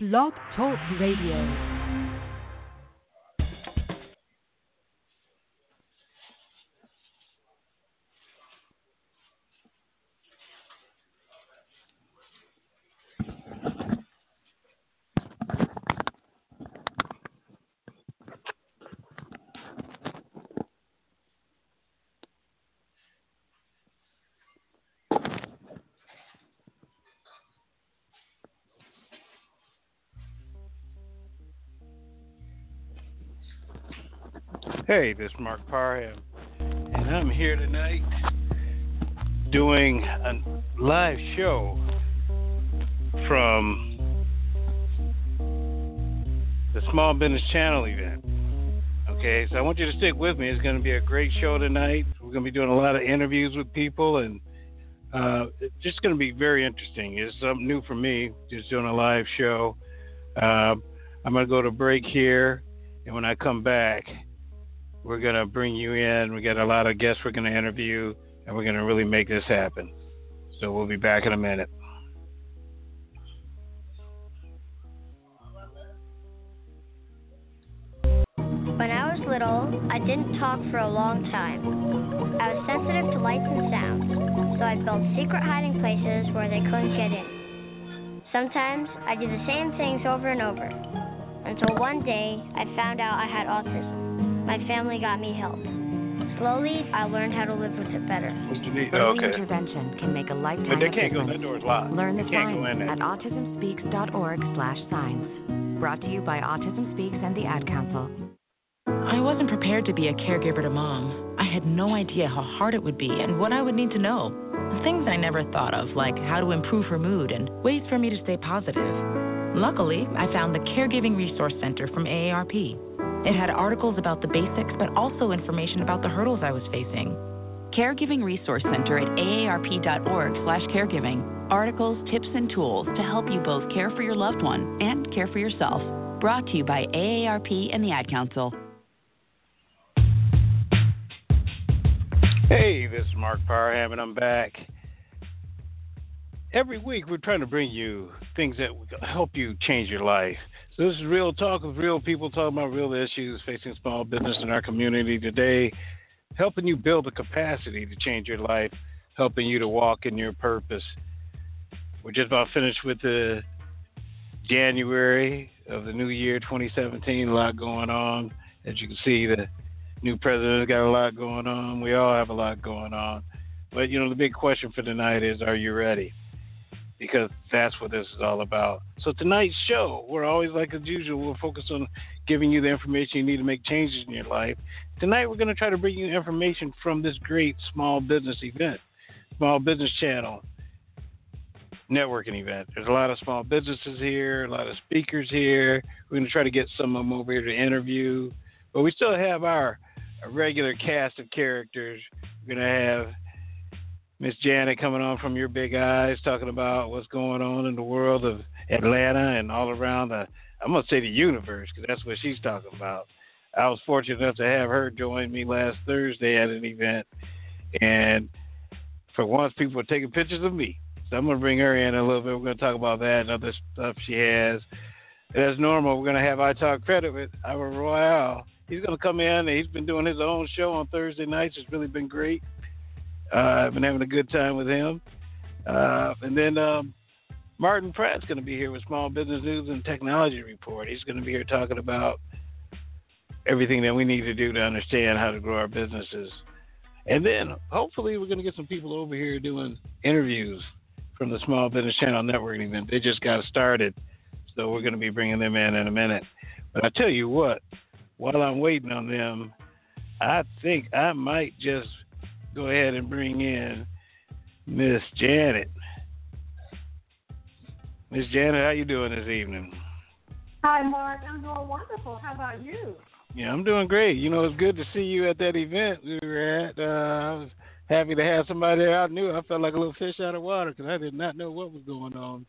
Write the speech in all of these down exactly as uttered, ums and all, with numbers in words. Blog Talk Radio. Hey, this is Marc Parham, and I'm here tonight doing a live show from the Small Business Channel event. Okay, so I want you to stick with me. It's going to be a great show tonight. We're going to be doing a lot of interviews with people, and uh, it's just going to be very interesting. It's something new for me, just doing a live show. Uh, I'm going to go to break here, and when I come back, we're going to bring you in. We got a lot of guests we're going to interview, and we're going to really make this happen. So we'll be back in a minute. When I was little, I didn't talk for a long time. I was sensitive to lights and sounds, so I built secret hiding places where they couldn't get in. Sometimes I did the same things over and over, until one day I found out I had autism. My family got me help. Slowly, I learned how to live with it better. Oh, okay. Early intervention can make a lifetime but they can't difference. Go, that door's locked. Learn the signs at autism speaks dot org slash signs. Brought to you by Autism Speaks and the Ad Council. I wasn't prepared to be a caregiver to Mom. I had no idea how hard it would be and what I would need to know. Things I never thought of, like how to improve her mood and ways for me to stay positive. Luckily, I found the Caregiving Resource Center from A A R P. It had articles about the basics, but also information about the hurdles I was facing. Caregiving Resource Center at A A R P dot org slash caregiving. Articles, tips, and tools to help you both care for your loved one and care for yourself. Brought to you by A A R P and the Ad Council. Hey, this is Marc Parham, and I'm back. Every week, we're trying to bring you things that help you change your life. So this is real talk with real people talking about real issues facing small business in our community today, helping you build the capacity to change your life, helping you to walk in your purpose. We're just about finished with the January of the new year, twenty seventeen, a lot going on. As you can see, the new president's got a lot going on. We all have a lot going on. But, you know, the big question for tonight is, are you ready? Because that's what this is all about. So tonight's show, we're always like as usual, we'll focus on giving you the information you need to make changes in your life. Tonight we're going to try to bring you information from this great small business event, Small Business Channel networking event. There's a lot of small businesses here, a lot of speakers here. We're going to try to get some of them over here to interview. But we still have our, our regular cast of characters. We're going to have Miss Janet coming on from Your Big Eyes, talking about what's going on in the world of Atlanta and all around the, I'm going to say the universe, because that's what she's talking about. I was fortunate enough to have her join me last Thursday at an event. And for once, people were taking pictures of me. So I'm going to bring her in a little bit. We're going to talk about that and other stuff she has. And as normal, we're going to have I Talk Credit with Ira Royal. He's going to come in, and he's been doing his own show on Thursday nights. It's really been great. Uh, I've been having a good time with him. Uh, and then um, Martin Pratt's going to be here with Small Business News and Technology Report. He's going to be here talking about everything that we need to do to understand how to grow our businesses. And then hopefully we're going to get some people over here doing interviews from the Small Business Channel networking event. They just got started, so we're going to be bringing them in in a minute. But I tell you what, while I'm waiting on them, I think I might just go ahead and bring in Miss Janet. Miss Janet, how you doing this evening? Hi, Mark. I'm doing wonderful. How about you? Yeah, I'm doing great. You know, it's good to see you at that event we were at. Uh, I was happy to have somebody there I knew. I felt like a little fish out of water because I did not know what was going on.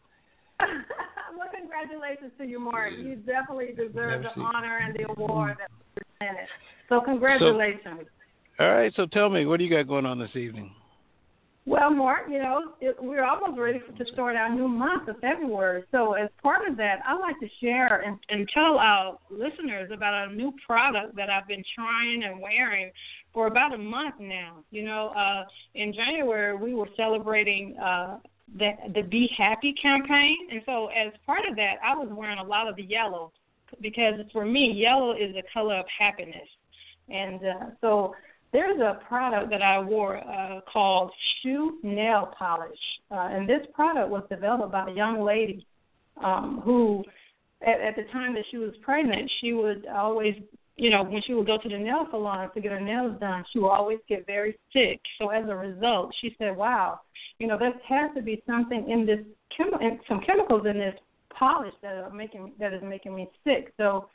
Well, congratulations to you, Mark. You definitely deserve the honor and the award that was presented. So congratulations. So, all right, so tell me, what do you got going on this evening? Well, Mark, you know, it, we're almost ready to start our new month of February. So as part of that, I'd like to share and, and tell our listeners about a new product that I've been trying and wearing for about a month now. You know, uh, in January, we were celebrating uh, the, the Be Happy campaign. And so as part of that, I was wearing a lot of the yellow because for me, yellow is the color of happiness. And uh, so... there's a product that I wore uh, called Shoe Nail Polish, uh, and this product was developed by a young lady um, who, at, at the time that she was pregnant, she would always, you know, when she would go to the nail salon to get her nails done, she would always get very sick. So as a result, she said, wow, you know, there has to be something in this, chem- some chemicals in this polish that are making that is making me sick. So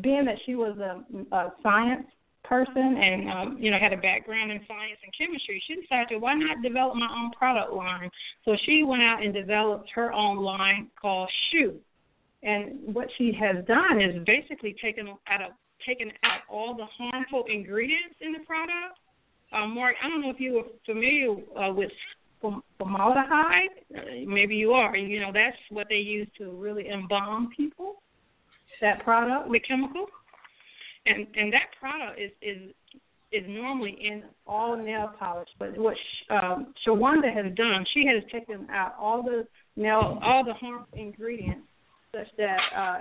being that she was a, a science person and, um, you know, had a background in science and chemistry, she decided, why not develop my own product line? So she went out and developed her own line called SHOO. And what she has done is basically taken out, of, taken out all the harmful ingredients in the product. Uh, Mark, I don't know if you were familiar uh, with formaldehyde. Maybe you are. You know, that's what they use to really embalm people, that product with chemicals. And and that product is, is is normally in all nail polish. But what um, Shawanda has done, she has taken out all the nail, all the harmful ingredients, such that uh,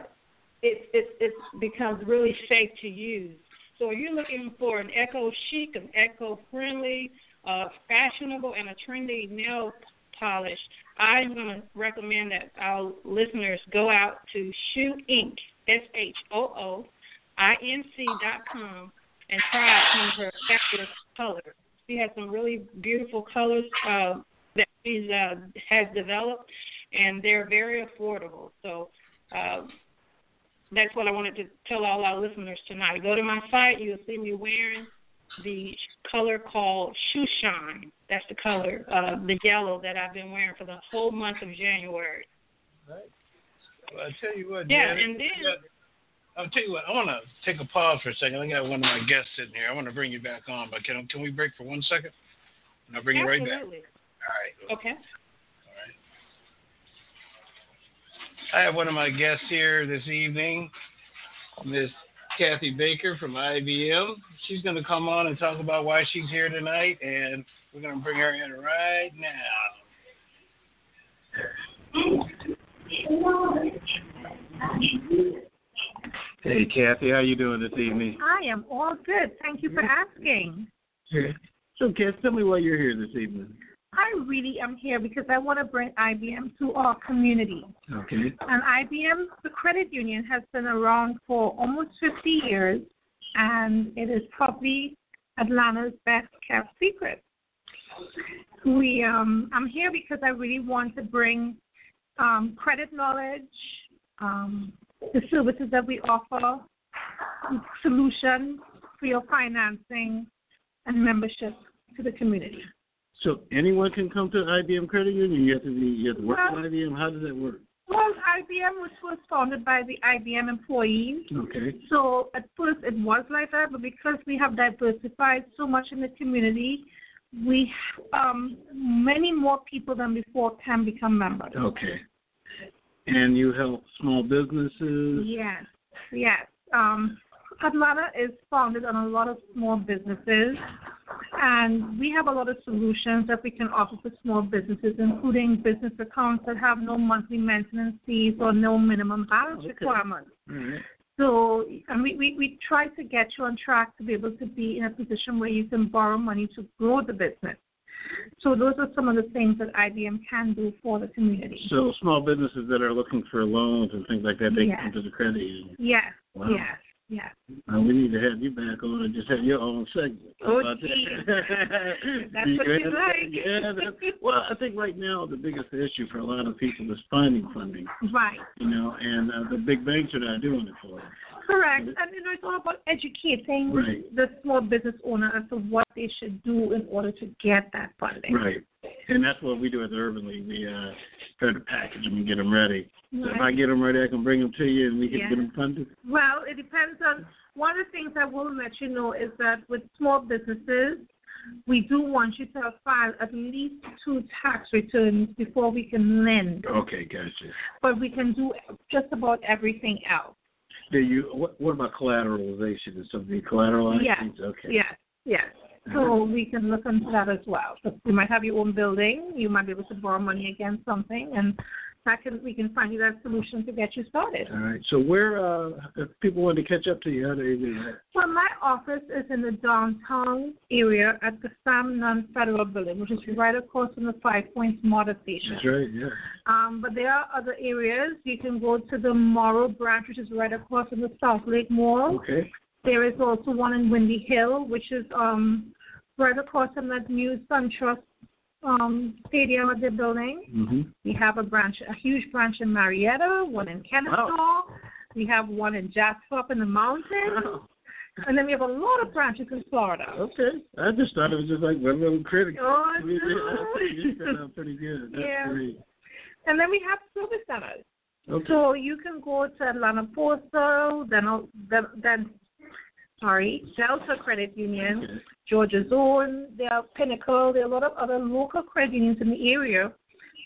it it it becomes really safe to use. So if you're looking for an eco chic, an eco friendly, uh, fashionable, and a trendy nail polish, I'm going to recommend that our listeners go out to Shoo Incorporated. S H O O. I N C dot com and try some of her fabulous colors. She has some really beautiful colors uh, that she uh, has developed, and they're very affordable. So uh, that's what I wanted to tell all our listeners tonight. Go to my site. You'll see me wearing the color called Shoe Shine. That's the color, uh, the yellow that I've been wearing for the whole month of January. Right. Well, I'll tell you what, yeah, Janet, and then... I'll tell you what, I want to take a pause for a second. I got one of my guests sitting here. I want to bring you back on, but can can we break for one second? And I'll bring Absolutely. you right back. All right. Okay. All right. I have one of my guests here this evening, Miss Kathy Baker from I B M. She's going to come on and talk about why she's here tonight, and we're going to bring her in right now. Hey, Kathy, how you doing this evening? I am all good. Thank you for asking. So, Kathy, tell me why you're here this evening. I really am here because I want to bring I B M to our community. Okay. And I B M, the credit union, has been around for almost fifty years, and it is probably Atlanta's best kept secret. We, um, I'm here because I really want to bring um, credit knowledge, um, the services that we offer, solutions for your financing and membership to the community. So anyone can come to I B M Credit Union? You have to, be, you have to work well, for I B M? How does that work? Well, I B M, which was founded by the I B M employees. Okay. So at first it was like that, but because we have diversified so much in the community, we um, many more people than before can become members. Okay. And you help small businesses? Yes, yes. Um, Atlanta is founded on a lot of small businesses, and we have a lot of solutions that we can offer for small businesses, including business accounts that have no monthly maintenance fees or no minimum balance okay. requirements. All right. So and we, we, we try to get you on track to be able to be in a position where you can borrow money to grow the business. So those are some of the things that I B M can do for the community. So small businesses that are looking for loans and things like that, they yes. come to the credit union. Yes, wow. yes, yes. Well, we need to have you back on and just have your own segment. Oh, that. That's what you like. Yeah, that's, well, I think right now the biggest issue for a lot of people is finding funding. Right. You know, and uh, the big banks are not doing it for us. Correct. And, you know, it's all about educating right. the small business owner as to what they should do in order to get that funding. Right. And that's what we do at the Urban League. We uh, try to package them and get them ready. Right. So if I get them ready, I can bring them to you and we can yeah. get them funded. Well, it depends on – one of the things I will let you know is that with small businesses, we do want you to file at least two tax returns before we can lend. Okay, gotcha. But we can do just about everything else. Do you? What, what about collateralization? Is something collateralized? Yes. Okay. Yes. Yes. So we can look into that as well. So you might have your own building. You might be able to borrow money against something, and that can, we can find you that solution to get you started. All right. So where, uh, if people want to catch up to you, how do you do that? Well, my office is in the downtown area at the Sam Nunn Federal Building, which is right across from the Five Points Motor Station. That's right, yeah. Um, but there are other areas. You can go to the Morrow branch, which is right across from the South Lake Mall. Okay. There is also one in Windy Hill, which is um, right across from that new SunTrust um, stadium at their building. Mm-hmm. We have a branch, a huge branch in Marietta, one in Kennesaw. Wow. We have one in Jasper up in the mountains. Wow. And then we have a lot of branches in Florida. Okay. I just thought it was just like one little critic. Oh, no. You said I'm pretty good. That's yeah. Great. And then we have service centers. Okay. So you can go to Atlanta Postal, then then, then Sorry, Delta Credit Union, okay. Georgia Zone, there are Pinnacle, there are a lot of other local credit unions in the area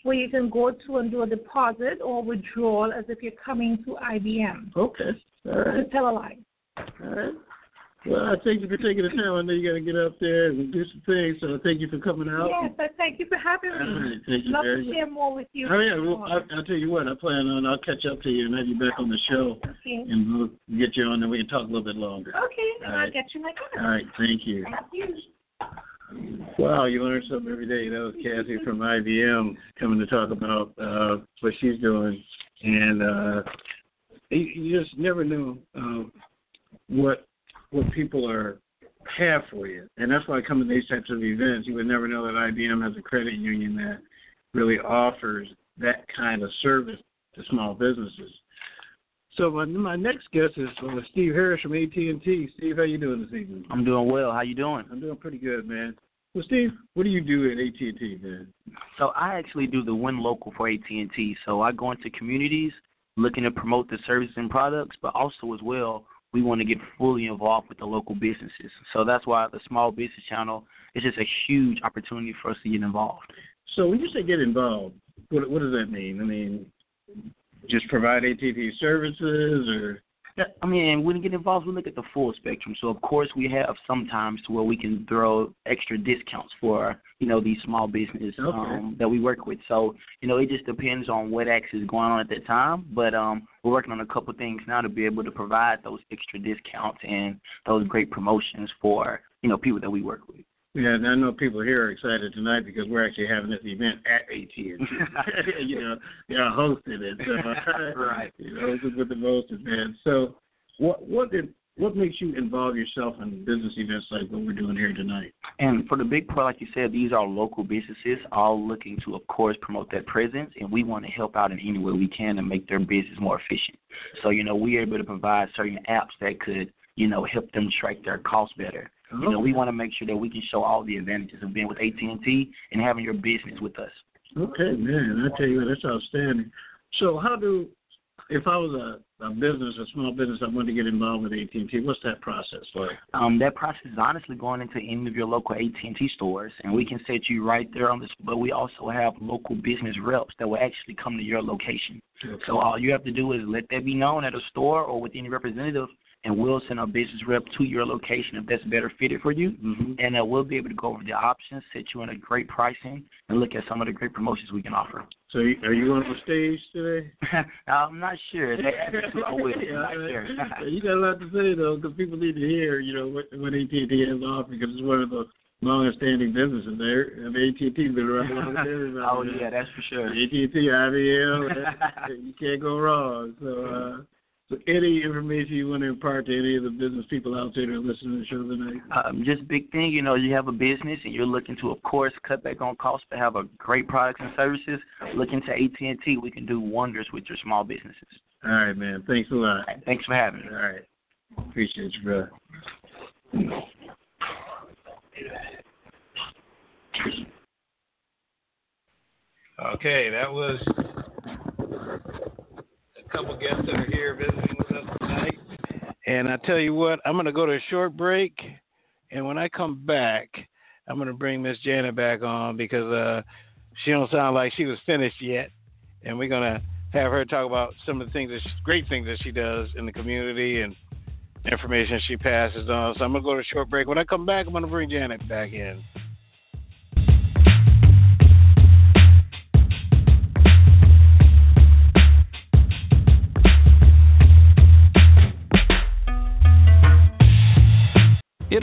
where you can go to and do a deposit or withdrawal as if you're coming to I B M. Okay. All right. To tell a lie. All right. Well, I thank you for taking the time. I know you got to get up there and do some things, so thank you for coming out. Yes, I thank you for having me. All right, thank you. Love to share more with you. Oh yeah, well, I, I'll tell you what. I plan on I'll catch up to you and have you back on the show, okay. And we'll get you on and we can talk a little bit longer. Okay, and I'll get you my card. All right, thank you. Thank you. Wow, you learn something every day. That was Kathy from I B M coming to talk about uh, what she's doing, and uh, you, you just never know uh, what. what people are have for you. And that's why I come to these types of events. You would never know that I B M has a credit union that really offers that kind of service to small businesses. So my, my next guest is uh, Steve Harris from A T and T. Steve, how you doing this evening? I'm doing well. How you doing? I'm doing pretty good, man. Well, Steve, what do you do at A T and T, man? So I actually do the Win Local for A T and T. So I go into communities looking to promote the services and products, but also as well, we want to get fully involved with the local businesses. So that's why the Small Business Channel is just a huge opportunity for us to get involved. So when you say get involved, what, what does that mean? I mean, just provide A T and T services or? I mean, when we get involved, we look at the full spectrum. So, of course, we have sometimes to where we can throw extra discounts for, you know, these small businesses okay. um, that we work with. So, you know, it just depends on what actually is going on at that time. But um, we're working on a couple of things now to be able to provide those extra discounts and those great promotions for, you know, people that we work with. Yeah, and I know people here are excited tonight because we're actually having this event at A T and T. You know, they're hosting it. So, right. You know, this is what the most is, man. So what what did, what makes you involve yourself in business events like what we're doing here tonight? And for the big part, like you said, these are local businesses all looking to, of course, promote their presence, and we want to help out in any way we can to make their business more efficient. So, you know, we're able to provide certain apps that could, you know, help them track their costs better. You know, we want to make sure that we can show all the advantages of being with A T and T and having your business with us. Okay, man. I tell you what, that's outstanding. So how do, if I was a, a business, a small business, I wanted to get involved with A T and T, what's that process like? Um, that process is honestly going into any of your local A T and T stores, and we can set you right there on this, but we also have local business reps that will actually come to your location. Okay. So all you have to do is let that be known at a store or with any representative, and we'll send our business rep to your location if that's better fitted for you. Mm-hmm. And uh, we'll be able to go over the options, set you on a great pricing, and look at some of the great promotions we can offer. So are you on the stage today? I'm not sure. They I will. Yeah, not sure. You got a lot to say, though, because people need to hear, you know, what, what A T and T has to offer, because it's one of the long-standing businesses there. I mean, A T and T's been around longer than everybody. Oh, yeah, that's for sure. A T and T, I B M, you can't go wrong. So, uh, So any information you want to impart to any of the business people out there that are listening to the show tonight? Um, just big thing, you know, you have a business and you're looking to, of course, cut back on costs but have a great products and services. Look into A T and T. We can do wonders with your small businesses. All right, man. Thanks a lot. Right, thanks for having me. All right. Appreciate you, brother. Okay, that was couple guests that are here visiting with us tonight. And I tell you what, I'm going to go to a short break, and when I come back, I'm going to bring Miss Janet back on because uh, she don't sound like she was finished yet. And we're going to have her talk about some of the things, that she, great things that she does in the community and information she passes on. So I'm going to go to a short break. When I come back, I'm going to bring Janet back in. It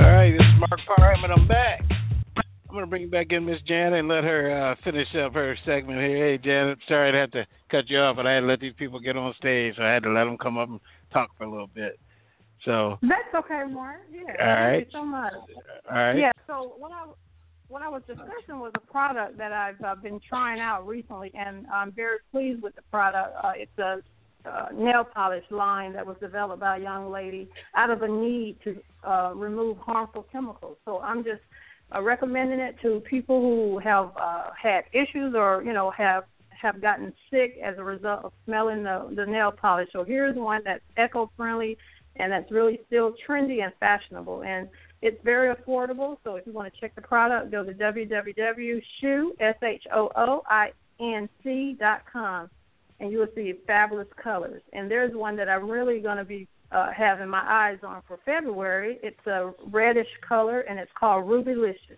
All right, this is Marc Parham, and I'm back. I'm going to bring back in Miss Janet and let her uh, finish up her segment here. Hey, Janet, sorry I had to cut you off, but I had to let these people get on stage, so I had to let them come up and talk for a little bit. So that's okay, Mark. Yeah, all right. Thank you so much. All right. Yeah, so what I, what I was discussing was a product that I've uh, been trying out recently, and I'm very pleased with the product. Uh, it's a Uh, nail polish line that was developed by a young lady out of a need to uh, remove harmful chemicals. So I'm just uh, recommending it to people who have uh, had issues or, you know, have, have gotten sick as a result of smelling the, the nail polish. So here's one that's eco-friendly and that's really still trendy and fashionable. And it's very affordable. So if you want to check the product, go to w w w dot shoo inc dot com. And you will see fabulous colors. And there's one that I'm really going to be uh, having my eyes on for February. It's a reddish color, and it's called Rubylicious.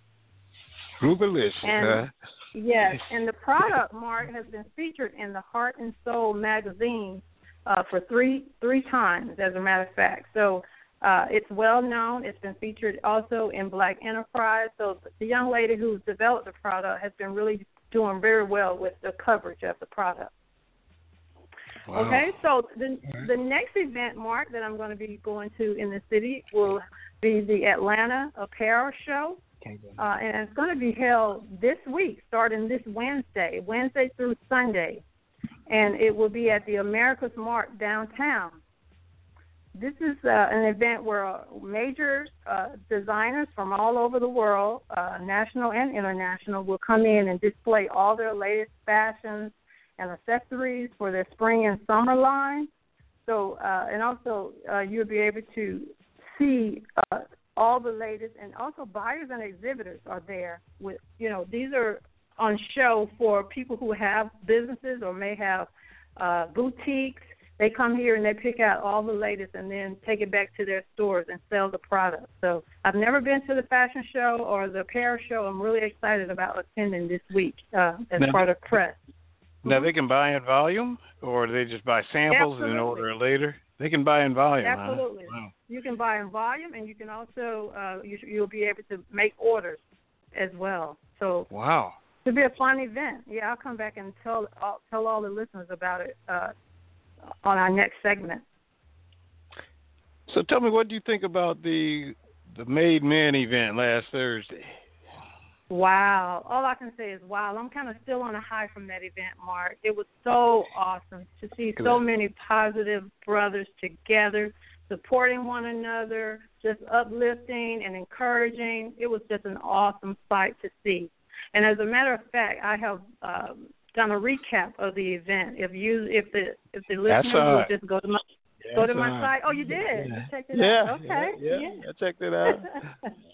Rubylicious, and, huh? Yes, and the product, Mark, has been featured in the Heart and Soul magazine uh, for three three times, as a matter of fact. So uh, it's well-known. It's been featured also in Black Enterprise. So the young lady who's developed the product has been really doing very well with the coverage of the product. Wow. Okay, so the the next event, Mark, that I'm going to be going to in the city will be the Atlanta Apparel Show, uh, and it's going to be held this week, starting this Wednesday, Wednesday through Sunday, and it will be at the America's Mart downtown. This is uh, an event where major uh, designers from all over the world, uh, national and international, will come in and display all their latest fashions and accessories for their spring and summer line. So, uh, and also uh, you'll be able to see uh, all the latest, and also buyers and exhibitors are there with, you know, these are on show for people who have businesses or may have uh, boutiques. They come here and they pick out all the latest and then take it back to their stores and sell the product. So I've never been to the fashion show or the apparel show. I'm really excited about attending this week uh, as no. part of press. Now, they can buy in volume, or do they just buy samples Absolutely. and then order it later? They can buy in volume. Absolutely. Huh? Wow. You can buy in volume, and you can also, uh, you, you'll be able to make orders as well. So, wow. It'll be a fun event. Yeah, I'll come back and tell, I'll tell all the listeners about it uh, on our next segment. So, tell me, what do you think about the the Made Men event last Thursday? Wow. All I can say is, wow, I'm kind of still on a high from that event, Mark. It was so awesome to see so many positive brothers together, supporting one another, just uplifting and encouraging. It was just an awesome sight to see. And as a matter of fact, I have um, done a recap of the event. If you, if the if the listeners right. would just go to my, yeah, go to my right. site. Oh, you did? Yeah. You checked it yeah. out? Okay. Yeah, yeah. yeah, I checked it out.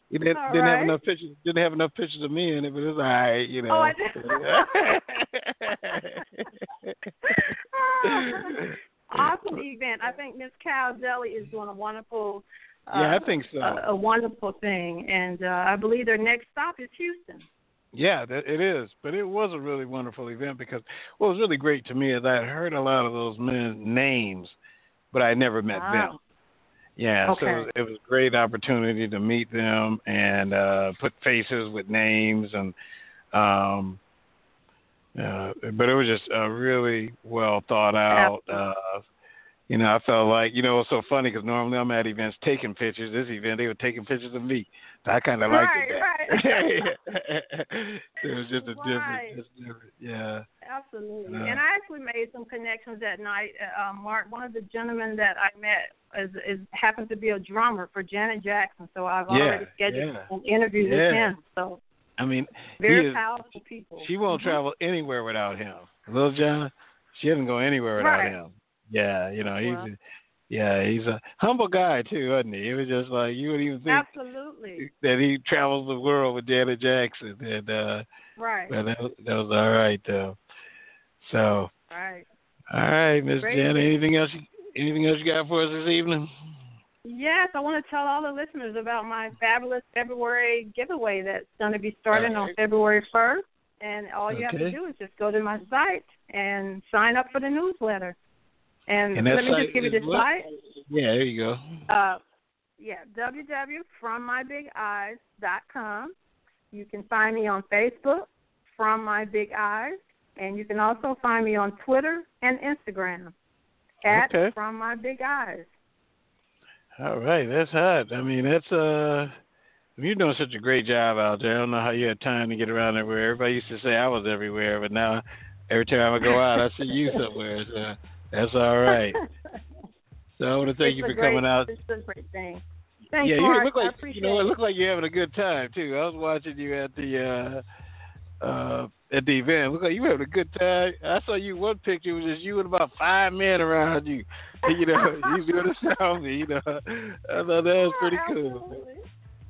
You didn't, didn't right. have enough pictures. Didn't have enough pictures of me in it, but it was all right, you know. Oh, I did. Awesome event. I think Miss Cal Deli is doing a wonderful. Uh, yeah, I think so. A, a wonderful thing, and uh, I believe their next stop is Houston. Yeah, that, it is. But it was a really wonderful event because what was really great to me is I heard a lot of those men's names, but I never met wow. them. Yeah, okay. So it was, it was a great opportunity to meet them and uh, put faces with names, and um, uh, but it was just a really well thought out, uh, You know, I felt like, you know, it's so funny because normally I'm at events taking pictures. This event, they were taking pictures of me. So I kind of liked right, it. Right. It was just a right. different, just different, yeah. Absolutely. You know? And I actually made some connections that night. Uh, Mark, one of the gentlemen that I met is, is happens to be a drummer for Janet Jackson. So I've yeah, already scheduled yeah. an interview yeah. with him. So I mean, very powerful people. She won't mm-hmm. travel anywhere without him. Lil Jon, she doesn't go anywhere without right. him. Yeah, you know, he's well, a, yeah, he's a humble guy too, isn't he? It was just like you wouldn't even think absolutely. That he travels the world with Janet Jackson, and uh, right, but that, that was all right though. So, right, all right, Miss Janet, anything else? You, anything else you got for us this evening? Yes, I want to tell all the listeners about my fabulous February giveaway that's going to be starting right. on February first, and all you okay. have to do is just go to my site and sign up for the newsletter. And, and let me just give you this slide. Yeah, there you go. Uh, yeah, w w w dot from my big eyes dot com. You can find me on Facebook, From My Big Eyes, and you can also find me on Twitter and Instagram at okay. From My Big Eyes. All right, that's hot. I mean, that's uh, you're doing such a great job out there. I don't know how you had time to get around everywhere. Everybody used to say I was everywhere, but now every time I go out, I see you somewhere. So. That's all right. So I want to thank it's you for great, coming out. It's a great thing. Thanks, yeah, Mark. You look like, I appreciate you know, it. It looked like you're having a good time too. I was watching you at the uh, uh, at the event. It looked like you were having a good time. I saw you one picture. It was just you and about five men around you. You know, you doing a selfie. You know, I thought that was yeah, pretty absolutely. Cool.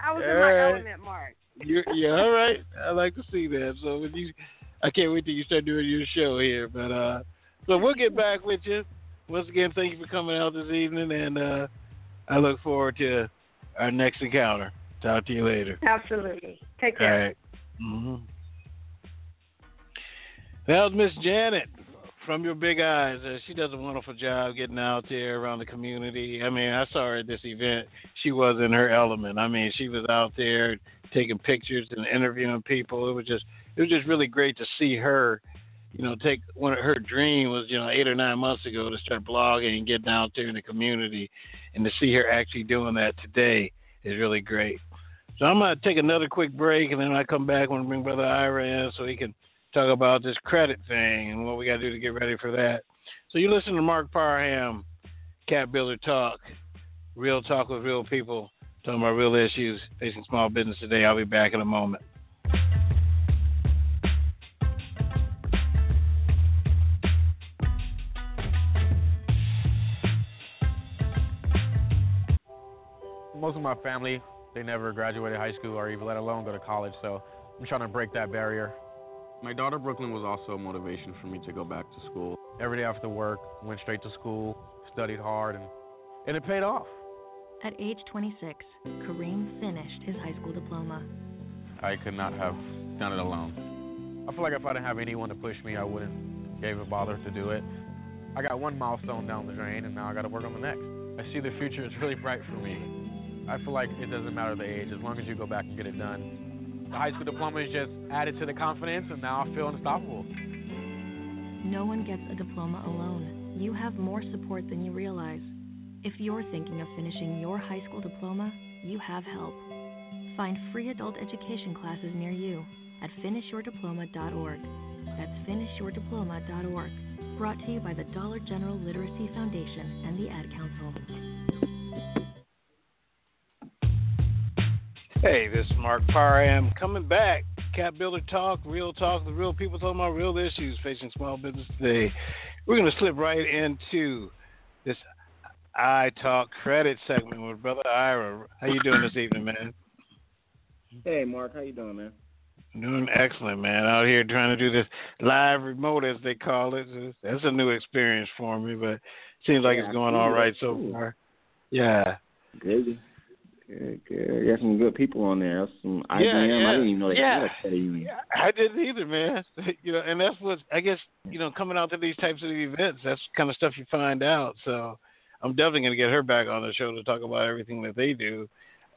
I was all in my right. element, Mark. You're, yeah, all right. I like to see that. So when you, I can't wait till you start doing your show here, but. uh So we'll get back with you. Once again, thank you for coming out this evening, and uh, I look forward to our next encounter. Talk to you later. Absolutely. Take care. All right. Mm-hmm. That was Miss Janet from Your Big Eyes. Uh, she does a wonderful job getting out there around the community. I mean, I saw her at this event. She was in her element. I mean, she was out there taking pictures and interviewing people. It was just, it was just really great to see her. You know, take one of her dream was, you know, eight or nine months ago to start blogging and getting out there in the community, and to see her actually doing that today is really great. So I'm going to take another quick break, and then I come back and bring Brother Ira in so he can talk about this credit thing and what we got to do to get ready for that. So you listen to Marc Parham, C A P Builder Talk, real talk with real people, talking about real issues facing small business today. I'll be back in a moment. Most of my family, they never graduated high school or even let alone go to college, so I'm trying to break that barrier. My daughter, Brooklyn, was also a motivation for me to go back to school. Every day after work, went straight to school, studied hard, and, and it paid off. At age twenty-six, Kareem finished his high school diploma. I could not have done it alone. I feel like if I didn't have anyone to push me, I wouldn't even bother to do it. I got one milestone down the drain, and now I got to work on the next. I see the future is really bright for me. I feel like it doesn't matter the age, as long as you go back and get it done. The high school diploma is just added to the confidence, and now I feel unstoppable. No one gets a diploma alone. You have more support than you realize. If you're thinking of finishing your high school diploma, you have help. Find free adult education classes near you at finish your diploma dot org. That's finish your diploma dot org. Brought to you by the Dollar General Literacy Foundation and the Ad Council. Hey, this is Marc Parham coming back. C A P Builder Talk, real talk with real people talking about real issues facing small business today. We're going to slip right into this I Talk Credit segment with Brother Ira. How you doing this evening, man? Hey, Mark. How you doing, man? I'm doing excellent, man. Out here trying to do this live remote, as they call it. That's a new experience for me, but it seems like yeah, it's going all right so far. Yeah. Good. Good, good. You got some good people on there. Some I B M. Yeah, yeah. I didn't even know they yeah. had a credit union. I didn't either, man. You know, and that's what I guess. You know, coming out to these types of events, that's the kind of stuff you find out. So, I'm definitely going to get her back on the show to talk about everything that they do,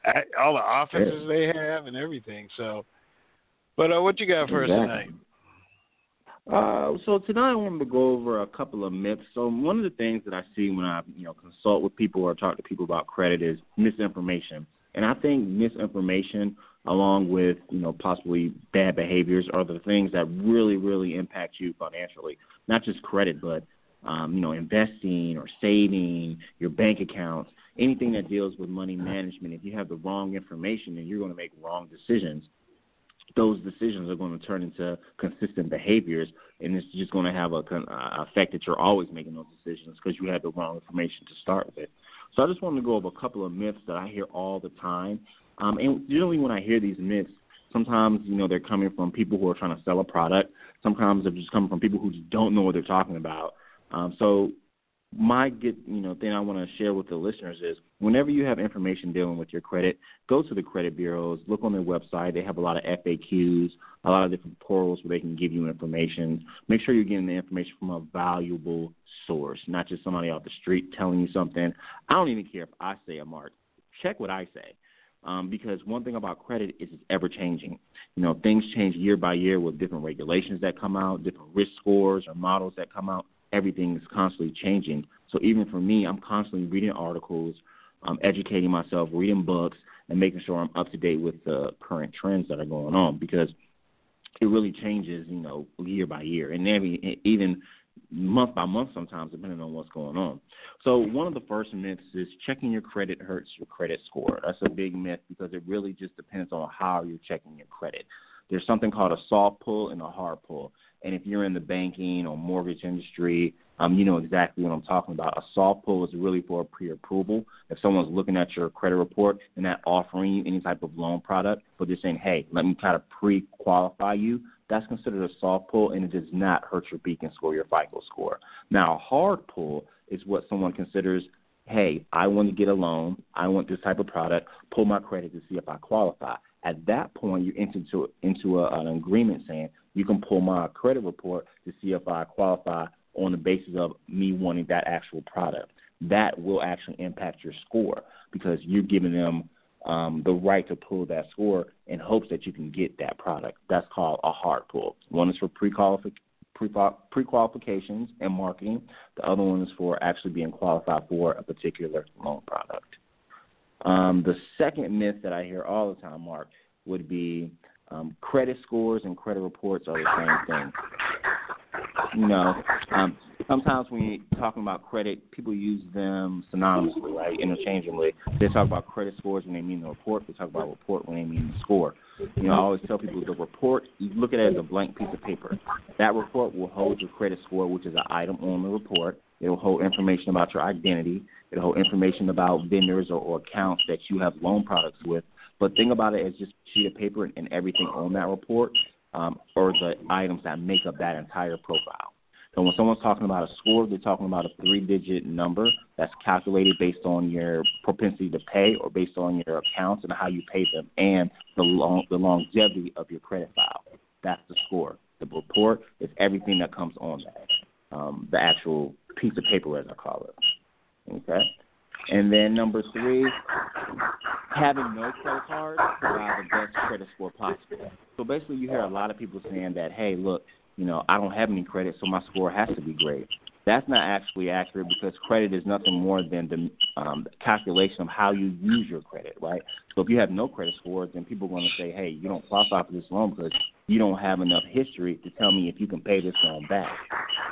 I, all the offices yeah. they have, and everything. So, but uh, what you got for exactly. us tonight? Uh, so tonight I wanted to go over a couple of myths. So one of the things that I see when I, you know, consult with people or talk to people about credit is misinformation. And I think misinformation along with, you know, possibly bad behaviors are the things that really, really impact you financially, not just credit, but, um, you know, investing or saving, your bank accounts, anything that deals with money management. If you have the wrong information, then you're going to make wrong decisions. Those decisions are going to turn into consistent behaviors, and it's just going to have an uh, effect that you're always making those decisions because you had the wrong information to start with. So I just wanted to go over a couple of myths that I hear all the time. Um, and generally when I hear these myths, sometimes, you know, they're coming from people who are trying to sell a product. Sometimes they're just coming from people who just don't know what they're talking about. Um, so my good, you know, thing I want to share with the listeners is whenever you have information dealing with your credit, go to the credit bureaus, look on their website. They have a lot of F A Qs, a lot of different portals where they can give you information. Make sure you're getting the information from a valuable source, not just somebody off the street telling you something. I don't even care if I say a mark. Check what I say. Um, because one thing about credit is it's ever-changing. You know, things change year by year with different regulations that come out, different risk scores or models that come out. Everything is constantly changing. So even for me, I'm constantly reading articles, um, educating myself, reading books, and making sure I'm up to date with the current trends that are going on because it really changes, you know, year by year and every, even month by month sometimes depending on what's going on. So one of the first myths is checking your credit hurts your credit score. That's a big myth because it really just depends on how you're checking your credit. There's something called a soft pull and a hard pull. And if you're in the banking or mortgage industry, um, you know exactly what I'm talking about. A soft pull is really for pre-approval. If someone's looking at your credit report and not offering you any type of loan product, but they're saying, hey, let me kind of pre-qualify you, that's considered a soft pull, and it does not hurt your Beacon score, your FICO score. Now, a hard pull is what someone considers, hey, I want to get a loan, I want this type of product, pull my credit to see if I qualify. At that point, you enter into, into a, an agreement saying you can pull my credit report to see if I qualify on the basis of me wanting that actual product. That will actually impact your score because you're giving them um, the right to pull that score in hopes that you can get that product. That's called a hard pull. One is for pre-qualific- pre-qualifications and marketing. The other one is for actually being qualified for a particular loan product. Um, the second myth that I hear all the time, Mark, would be um, credit scores and credit reports are the same thing. You know, um, sometimes when you're talking about credit, people use them synonymously, right, interchangeably. They talk about credit scores when they mean the report. They talk about report when they mean the score. You know, I always tell people the report, you look at it as a blank piece of paper. That report will hold your credit score, which is an item on the report. It will hold information about your identity. It will hold information about vendors or, or accounts that you have loan products with. But think about it as just a sheet of paper and, and everything on that report um, or the items that make up that entire profile. So when someone's talking about a score, they're talking about a three-digit number that's calculated based on your propensity to pay or based on your accounts and how you pay them and the, long, the longevity of your credit file. That's the score. The report is everything that comes on that, um, the actual piece of paper, as I call it. Okay? And then number three, having no credit card provides the best credit score possible. So basically you hear a lot of people saying that, hey, look, you know, I don't have any credit, so my score has to be great. That's not actually accurate because credit is nothing more than the um, calculation of how you use your credit, right? So if you have no credit score, then people are going to say, hey, you don't qualify for this loan because you don't have enough history to tell me if you can pay this loan back.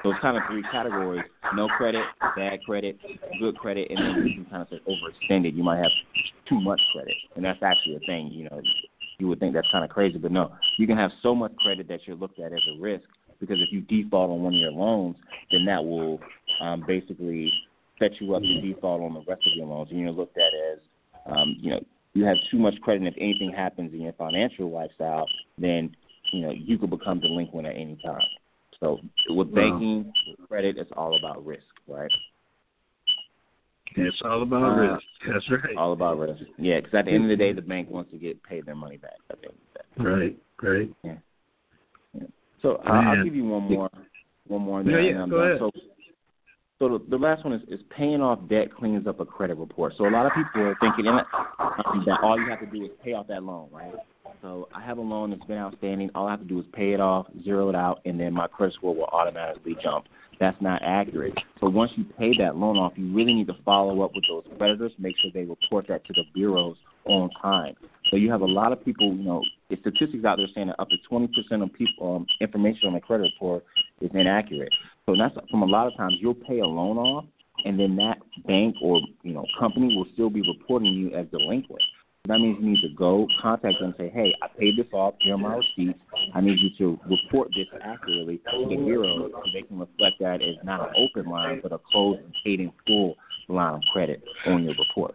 So it's kind of three categories, no credit, bad credit, good credit, and then you can kind of say overextended. You might have too much credit, and that's actually a thing, you know. You would think that's kind of crazy, but no. You can have so much credit that you're looked at as a risk because if you default on one of your loans, then that will um, basically set you up to default on the rest of your loans. And you're looked at as, um, you know, you have too much credit, and if anything happens in your financial lifestyle, then, you know, you could become delinquent at any time. So with banking, with credit, it's all about risk, right? It's all about uh, risk. That's right. All about risk. Yeah, because at the end of the day, the bank wants to get paid their money back. At the end of the day. Right. Right. Yeah. yeah. So uh, I'll give you one more. One more. Yeah. yeah go ahead. So, so the, the last one is, is paying off debt cleans up a credit report. So a lot of people are thinking that all you have to do is pay off that loan, right? So I have a loan that's been outstanding. All I have to do is pay it off, zero it out, and then my credit score will automatically jump. That's not accurate. So once you pay that loan off, you really need to follow up with those creditors, make sure they report that to the bureaus on time. So you have a lot of people, you know, the statistics out there saying that up to twenty percent of people um, information on the credit report is inaccurate. So that's from a lot of times you'll pay a loan off, and then that bank or, you know, company will still be reporting you as delinquent. That means you need to go contact them and say, hey, I paid this off. Here are my receipts. I need you to report this accurately to the bureau so they can reflect that as not an open line, but a closed and paid in full line of credit on your report.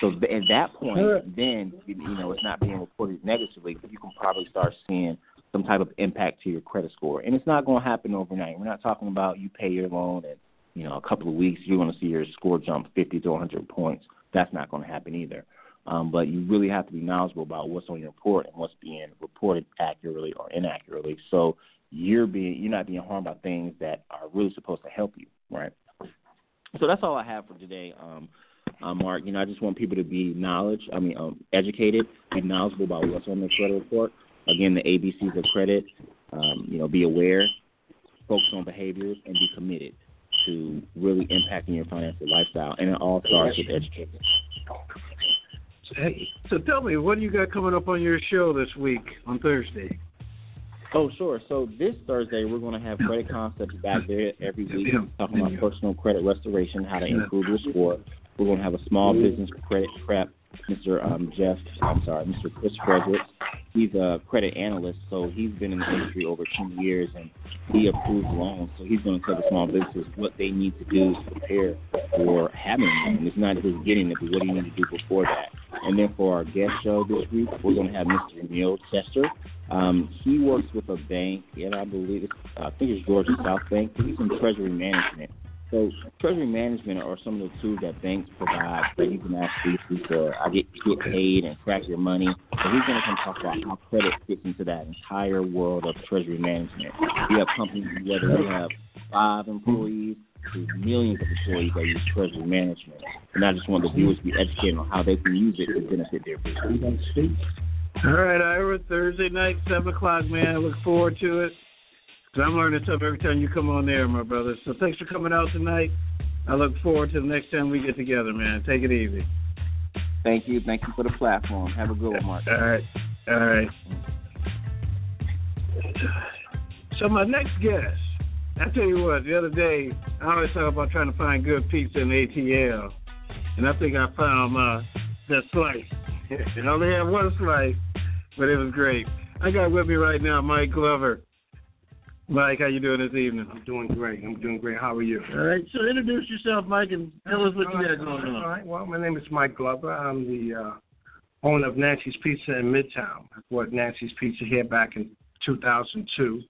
So at that point, then, you know, it's not being reported negatively, but you can probably start seeing some type of impact to your credit score. And it's not going to happen overnight. We're not talking about you pay your loan and, you know, a couple of weeks you're going to see your score jump fifty to one hundred points. That's not going to happen either. Um, but you really have to be knowledgeable about what's on your report and what's being reported accurately or inaccurately. So you're being you're not being harmed by things that are really supposed to help you, right? So that's all I have for today, um, uh, Mark. You know, I just want people to be knowledge. I mean, um, educated, be knowledgeable about what's on their credit report. Again, the A B Cs of credit. Um, you know, be aware, focus on behaviors, and be committed to really impacting your financial lifestyle. And it all starts with education. Hey, so tell me, what do you got coming up on your show this week on Thursday? Oh, sure. So this Thursday, we're going to have Credit Concepts back there every week, talking about personal credit restoration, how to improve your score. We're going to have a small business credit prep, Mister Um, Jeff, I'm sorry, Mister Chris Fredericks. He's a credit analyst, so he's been in the industry over ten years, and he approves loans. So he's going to tell the small businesses what they need to do to prepare for having a loan. It's not just getting it, but what do you need to do before that? And then for our guest show this week, we're going to have Mister Neil Chester. Um, he works with a bank, and I believe it's, I think it's Georgia South Bank. He's in treasury management. So treasury management are some of the tools that banks provide that you can actually use to uh, get, get paid and track your money. So he's going to come talk about how credit fits into that entire world of treasury management. We have companies, whether they have five employees to millions of employees that use treasury management. And I just want the viewers to be educated on how they can use it to benefit their business. All right, Ira, Thursday night, seven o'clock, man. I look forward to it. Because I'm learning stuff every time you come on there, my brother. So thanks for coming out tonight. I look forward to the next time we get together, man. Take it easy. Thank you. Thank you for the platform. Have a good one, Mark. All right. All right. So my next guest, I tell you what, the other day, I always talk about trying to find good pizza in A T L. And I think I found uh, that slice. I only had one slice, but it was great. I got with me right now Mike Glover. Mike, how you doing this evening? I'm doing great. I'm doing great. How are you? All right. So introduce yourself, Mike, and tell us what you got going on. All right. Well, my name is Mike Glover. I'm the uh, owner of Nancy's Pizza in Midtown. I bought Nancy's Pizza here back in two thousand two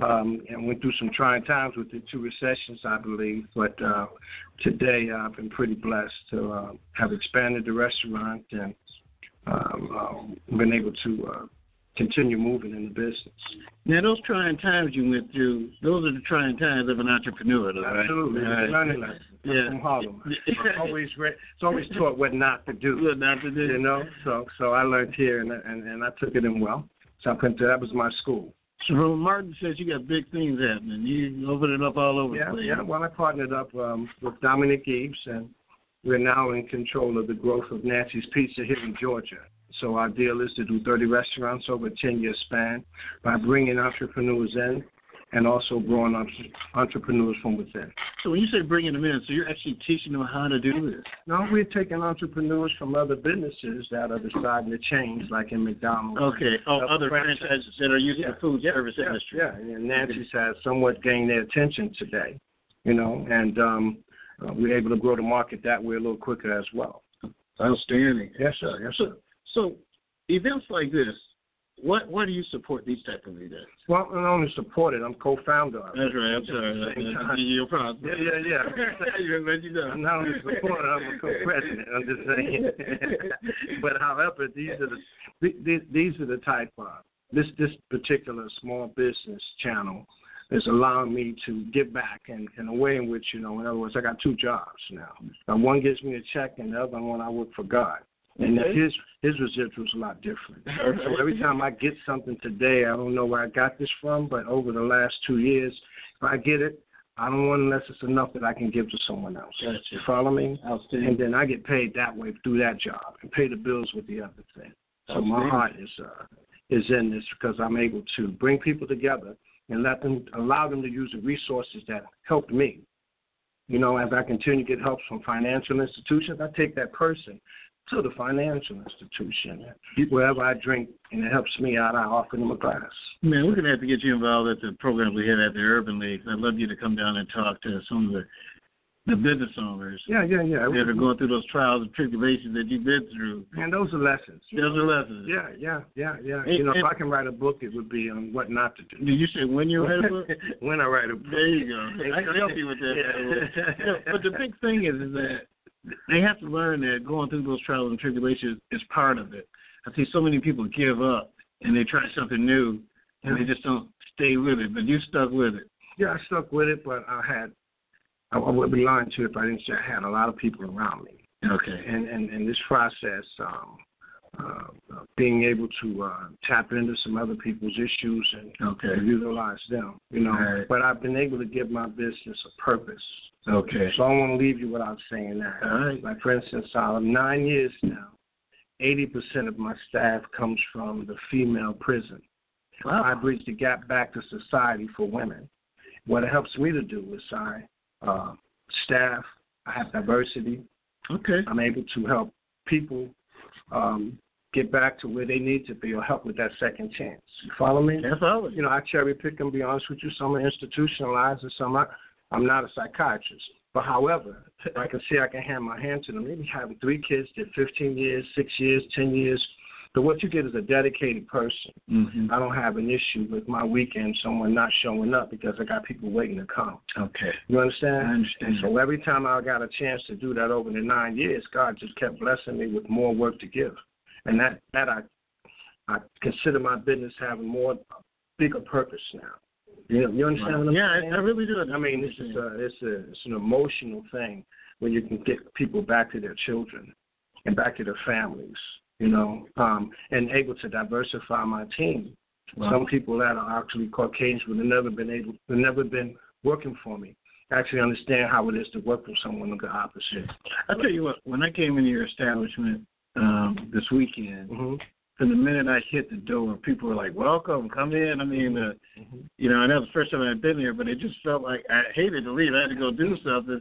um, and went through some trying times with the two recessions, I believe. But uh, today I've been pretty blessed to uh, have expanded the restaurant and um, uh, been able to uh, continue moving in the business. Now, those trying times you went through, those are the trying times of an entrepreneur, though, right? Absolutely. Right. Learning lessons. Yeah. From Harlem. It's always, re- it's always taught what not to do. What not to do. You know? So so I learned here, and and, and I took it in well. So I went to, that was my school. So Martin says you got big things happening. You open it up all over yeah, the place. Yeah, well, I partnered up um, with Dominic Eves, and we're now in control of the growth of Nancy's Pizza here in Georgia. So our deal is to do thirty restaurants over a ten-year span by bringing entrepreneurs in and also growing entrepreneurs from within. So when you say bringing them in, so you're actually teaching them how to do this? No, we're taking entrepreneurs from other businesses that are deciding to change, like in McDonald's. Okay, oh, other franchises, franchises that are using yeah, the food yeah, service yeah, industry. Yeah, and Nancy's has somewhat gained their attention today, you know, and um, uh, we're able to grow the market that way a little quicker as well. Outstanding. Yes, sir. Yes, sir. So events like this, what, why do you support these type of events? Well, I don't only support it. I'm co-founder of it. That's right. I'm sorry. That's your problem. Yeah, yeah, yeah. I'm not only a supporter, I'm a co-president. I'm just saying. But however, these are the these, these are the type of this this particular small business channel is allowing me to give back in, in a way in which, you know, in other words, I got two jobs now. Now one gives me a check, and the other one I work for God. And mm-hmm. his his residual is a lot different. So every time I get something today, I don't know where I got this from, but over the last two years, if I get it, I don't want it unless it's enough that I can give to someone else. Gotcha. You follow me? And then I get paid that way through that job and pay the bills with the other thing. So my heart is uh, is in this because I'm able to bring people together and let them allow them to use the resources that helped me. You know, as I continue to get help from financial institutions, I take that person to the financial institution. Wherever I drink and it helps me out, I offer them a glass. Man, we're going to have to get you involved at the programs we have at the Urban League. I'd love you to come down and talk to some of the the business owners. Yeah, yeah, yeah. That are going through those trials and tribulations that you've been through. And those are lessons. Those are lessons. Yeah, yeah, yeah, yeah. And, you know, if I can write a book, it would be on what not to do. Did you say when you write a book? When I write a book. There you go. I can help you with that. Yeah. You know, but the big thing is, is that they have to learn that going through those trials and tribulations is part of it. I see so many people give up and they try something new and they just don't stay with it. But you stuck with it. Yeah, I stuck with it, but I had, I would be lying to you if I didn't say I had a lot of people around me. Okay. And and, and this process, um, uh, being able to uh, tap into some other people's issues and okay. utilize them, you know. Right. But I've been able to give my business a purpose. Okay. So I want to leave you without saying that. All right. Like, for instance, I'm nine years now. eighty percent of my staff comes from the female prison. Wow. I bridge the gap back to society for women. What it helps me to do is I uh, staff, I have diversity. Okay. I'm able to help people um, get back to where they need to be or help with that second chance. You follow me? I follow you. You know, I cherry pick and be honest with you. Some are institutionalized and some are. I'm not a psychiatrist, but however, I can see I can hand my hand to them. Maybe having three kids did fifteen years, six years, ten years. But what you get is a dedicated person. Mm-hmm. I don't have an issue with my weekend someone not showing up because I got people waiting to come. Okay. You understand? I understand. And so every time I got a chance to do that over the nine years, God just kept blessing me with more work to give. And that, that I, I consider my business having more bigger purpose now. You, you understand what I'm yeah, saying? Yeah, I really do. I mean, this is a, it's, a, it's an emotional thing when you can get people back to their children and back to their families, you know, um, and able to diversify my team. Wow. Some people that are actually Caucasians would have never been able, never been working for me, actually understand how it is to work with someone of the opposite. I'll tell you what, when I came into your establishment um, this weekend, mm-hmm. And the minute I hit the door, people were like, welcome, come in. I mean, uh, you know, I know the first time I'd been there, but it just felt like I hated to leave. I had to go do something.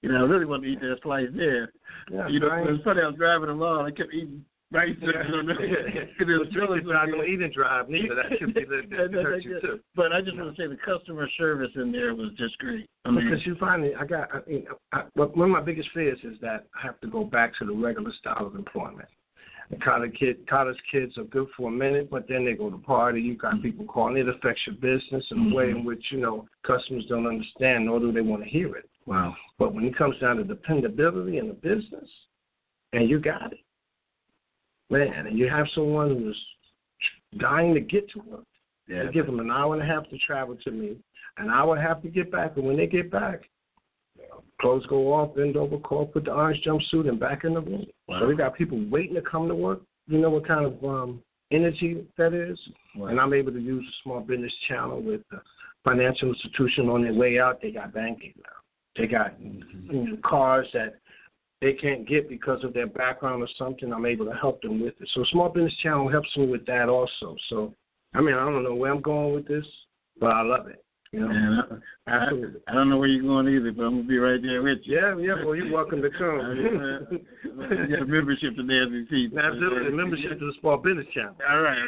You know, I really wanted to eat that slice there. Yeah, you know, right. It was funny. I was driving along. I kept eating rice. Yeah. I don't eat and drive neither. That could be the But I just no. want to say the customer service in there was just great. I mean, because you finally, I got, I mean, I, one of my biggest fears is that I have to go back to the regular style of employment. College, kid, college kids are good for a minute, but then they go to party. You got mm-hmm. people calling. It affects your business in a way in which, you know, customers don't understand, nor do they want to hear it. Wow. But when it comes down to dependability in the business, and you got it, man, and you have someone who's dying to get to work, yeah. you give them an hour and a half to travel to me, an hour and a half to get back, and when they get back, clothes go off, bend over, call, put the orange jumpsuit, and back in the room. Wow. So we got people waiting to come to work. You know what kind of um, energy that is? Wow. And I'm able to use the Small Business Channel with the financial institution on their way out. They got banking now. They got mm-hmm. you know, cars that they can't get because of their background or something. I'm able to help them with it. So Small Business Channel helps me with that also. So, I mean, I don't know where I'm going with this, but I love it. You know, man, I, I, I don't know where you're going either, but I'm going to be right there with you. Yeah, yeah, well, you're welcome to come. I, I, I got a membership to Nancy's Pizza. Absolutely, a membership to the Small Business Channel. All right.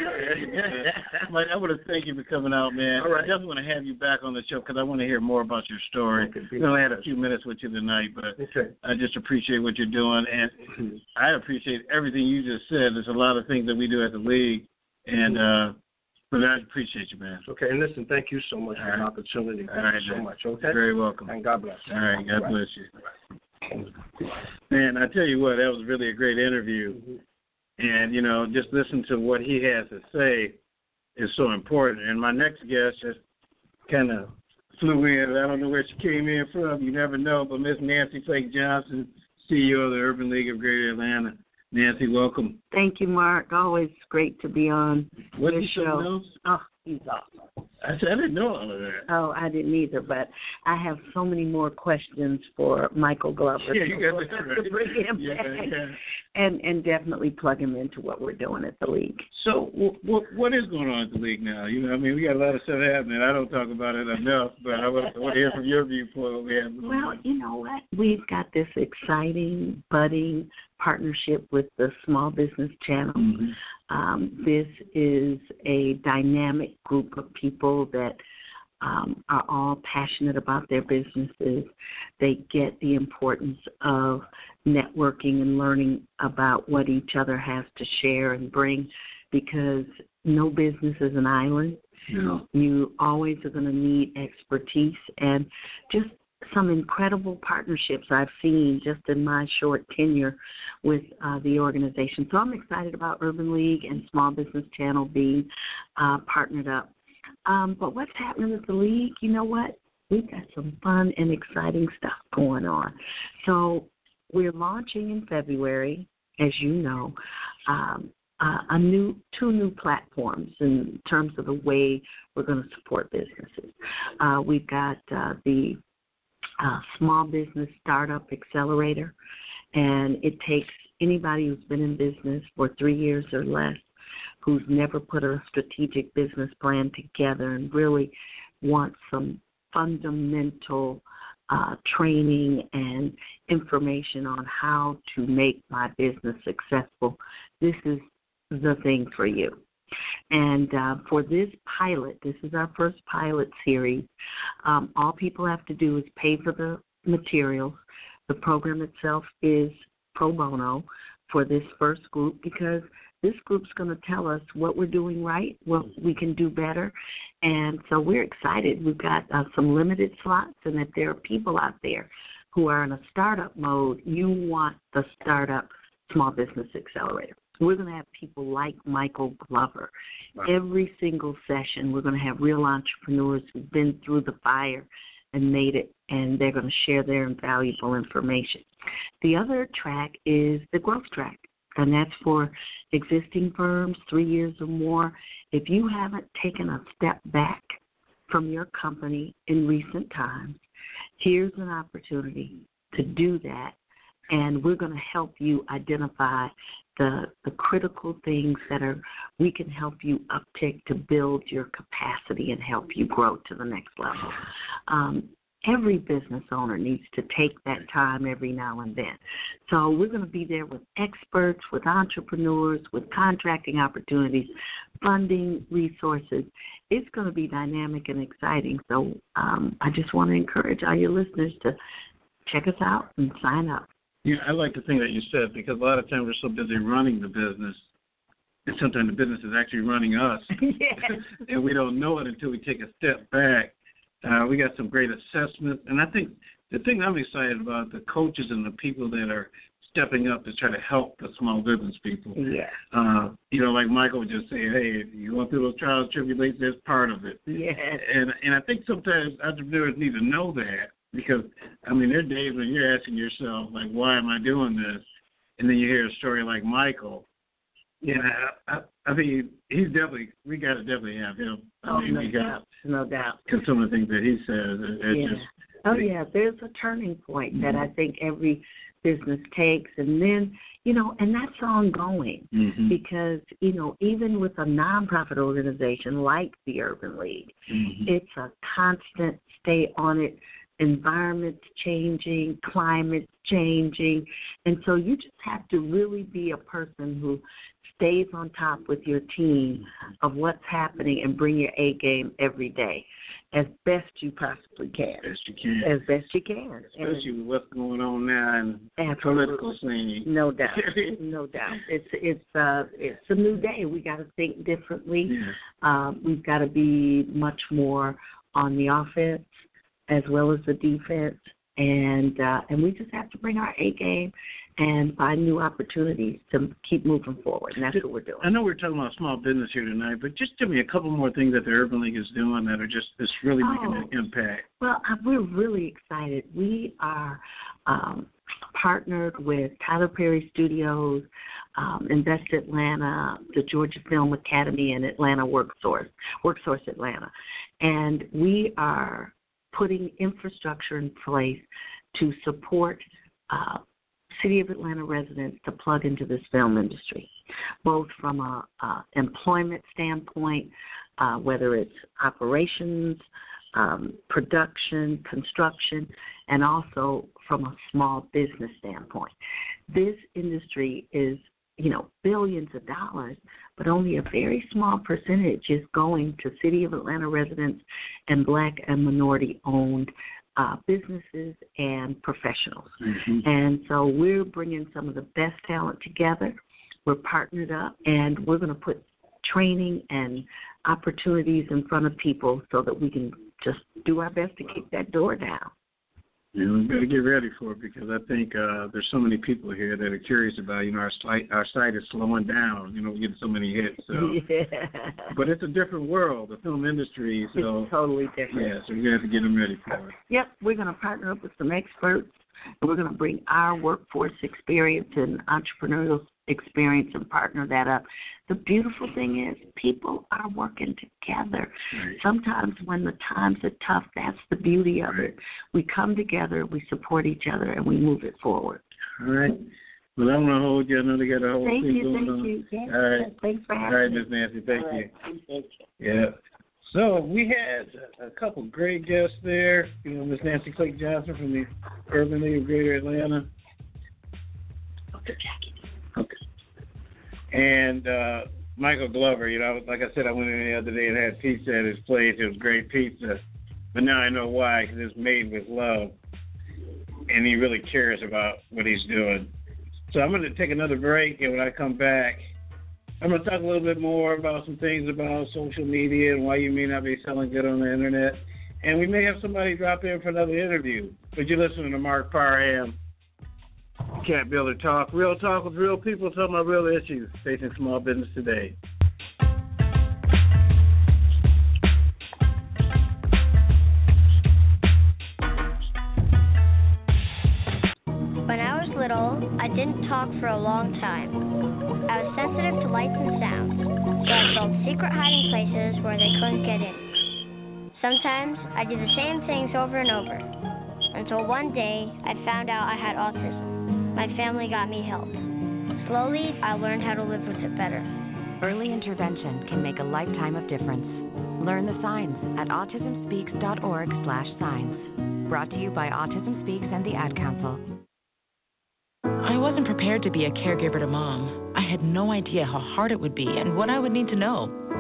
Mike, I want to thank you for coming out, man. All right. I definitely want to have you back on the show because I want to hear more about your story. Okay, we only had a few minutes with you tonight, but okay. I just appreciate what you're doing, and I appreciate everything you just said. There's a lot of things that we do at the league, and uh But I appreciate you, man. Okay, and listen, thank you so much All for right. the opportunity. Thank All you right, so man. much, okay? You're very welcome. And God bless you. All right, God All bless right. you. Man, I tell you what, that was really a great interview. Mm-hmm. And, you know, just listen to what he has to say is so important. And my next guest just kind of flew in. I don't know where she came in from. You never know. But Miss Nancy Flake Johnson, C E O of the Urban League of Greater Atlanta. Nancy, welcome. Thank you, Mark. Always great to be on what your show. Oh, he's awesome. I, I didn't know all of that. Oh, I didn't either, but I have so many more questions for Michael Glover. Yeah, you got that right. To bring him yeah, back yeah. And, and definitely plug him into what we're doing at the League. So w- w- what is going on at the League now? You know, I mean, we got a lot of stuff happening. I don't talk about it enough, but I want to hear from your viewpoint what we have going well, on. You know what? We've got this exciting, budding partnership with the Small Business Channel. Mm-hmm. Um, this is a dynamic group of people that um, are all passionate about their businesses. They get the importance of networking and learning about what each other has to share and bring, because no business is an island. No. You always are going to need expertise and just some incredible partnerships I've seen just in my short tenure with uh, the organization. So I'm excited about Urban League and Small Business Channel being uh, partnered up. Um, but what's happening with the League, you know what? We've got some fun and exciting stuff going on. So we're launching in February, as you know, um, uh, a new two new platforms in terms of the way we're going to support businesses. Uh, we've got uh, the Uh, Small Business Startup Accelerator, and it takes anybody who's been in business for three years or less, who's never put a strategic business plan together and really wants some fundamental uh, training and information on how to make my business successful. This is the thing for you. And uh, for this pilot, this is our first pilot series, um, all people have to do is pay for the materials. The program itself is pro bono for this first group, because this group's going to tell us what we're doing right, what we can do better. And so we're excited. We've got uh, some limited slots, and if there are people out there who are in a startup mode, you want the Startup Small Business Accelerator. We're going to have people like Michael Glover. Wow. Every single session, we're going to have real entrepreneurs who've been through the fire and made it, and they're going to share their invaluable information. The other track is the growth track, and that's for existing firms, three years or more. If you haven't taken a step back from your company in recent times, here's an opportunity to do that, and we're going to help you identify The, the critical things that are we can help you uptick to build your capacity and help you grow to the next level. Um, every business owner needs to take that time every now and then. So we're going to be there with experts, with entrepreneurs, with contracting opportunities, funding resources. It's going to be dynamic and exciting. So um, I just want to encourage all your listeners to check us out and sign up. Yeah, I like the thing that you said, because a lot of times we're so busy running the business, and sometimes the business is actually running us, yes. And we don't know it until we take a step back. Uh, we got some great assessments, and I think the thing I'm excited about, the coaches and the people that are stepping up to try to help the small business people. Yeah. Uh, you know, like Michael would just say, hey, if you want through those trials, tribulations, that's part of it. Yes. And, and I think sometimes entrepreneurs need to know that. Because, I mean, there are days when you're asking yourself, like, why am I doing this? And then you hear a story like Michael. Yeah, I, I, I mean, he's definitely, we got to definitely have him. I oh, mean, no, we doubt, got, no doubt. Because some of the things that he says. It, yeah. Just, oh, it, yeah, there's a turning point mm-hmm. that I think every business takes. And then, you know, and that's ongoing. Mm-hmm. Because, you know, even with a nonprofit organization like the Urban League, mm-hmm. it's a constant stay on it. Environment's changing, climate's changing, and so you just have to really be a person who stays on top with your team of what's happening and bring your A game every day as best you possibly can. As best you can. As best you can. Especially and, with what's going on now in the political scene. No doubt. No doubt. It's it's uh, it's a new day. We got to think differently. Yeah. Um, we've got to be much more on the offense as well as the defense, And uh, and we just have to bring our A game and find new opportunities to keep moving forward. And that's what we're doing. I know we're talking about small business here tonight, but just tell me a couple more things that the Urban League is doing that are just it's really making oh, an impact. Well, we're really excited. We are um, partnered with Tyler Perry Studios, um, Invest Atlanta, the Georgia Film Academy, and Atlanta WorkSource, WorkSource Atlanta. And we are putting infrastructure in place to support uh, City of Atlanta residents to plug into this film industry, both from a, a employment standpoint, uh, whether it's operations, um, production, construction, and also from a small business standpoint. This industry is, you know, billions of dollars, but only a very small percentage is going to City of Atlanta residents and Black and minority-owned uh, businesses and professionals. Mm-hmm. And so we're bringing some of the best talent together. We're partnered up, and we're going to put training and opportunities in front of people so that we can just do our best to keep that door down. You know, we better get ready for it because I think uh, there's so many people here that are curious about, you know, our site, our site is slowing down. You know, we're getting so many hits. So. Yeah. But it's a different world, the film industry. So. It's totally different. Yeah, so we have to get them ready for it. Yep, we're going to partner up with some experts, and we're going to bring our workforce experience and entrepreneurial experience and partner that up. The beautiful thing is people are working together. Right. Sometimes when the times are tough, that's the beauty of right. it. We come together, we support each other, and we move it forward. All right. Well, I'm going to hold you. I know they got a whole thank thing you, going on. Thank you. Yes, All right. Yes, thanks for having me. All right, Miz Nancy. Thank All you. Right. Thank you. Yeah. So we had a couple great guests there. You know, Miz Nancy Clay Johnson from the Urban League of Greater Atlanta. Okay, Jackie. Okay. And uh, Michael Glover, you know, like I said, I went in the other day and had pizza at his place. It was great pizza. But now I know why, because it's made with love. And he really cares about what he's doing. So I'm going to take another break, and when I come back, I'm going to talk a little bit more about some things about social media and why you may not be selling good on the internet. And we may have somebody drop in for another interview. But you're listening to Marc Parham. C A P Builder Talk, real talk with real people talking about real issues facing small business today. When I was little, I didn't talk for a long time. I was sensitive to lights and sounds, so I built secret hiding places where they couldn't get in. Sometimes I did the same things over and over, until one day I found out I had autism. My family got me help. Slowly, I learned how to live with it better. Early intervention can make a lifetime of difference. Learn the signs at autismspeaks.org slash signs. Brought to you by Autism Speaks and the Ad Council. I wasn't prepared to be a caregiver to Mom. I had no idea how hard it would be and what I would need to know.